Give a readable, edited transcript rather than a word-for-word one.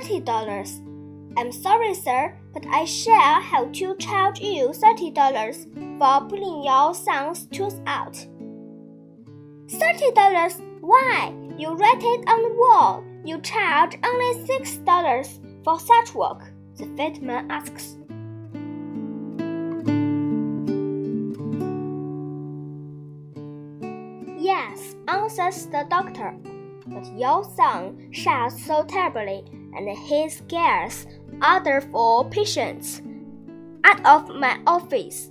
$30. I'm sorry, sir, but I shall have to charge you $30 for pulling your son's tooth out. $30? Why? You write it on the wall. You charge only $6 for such work, the fat man asks. Yes, answers the doctor, but your son shouts so terribly and he scares other four patients out of my office.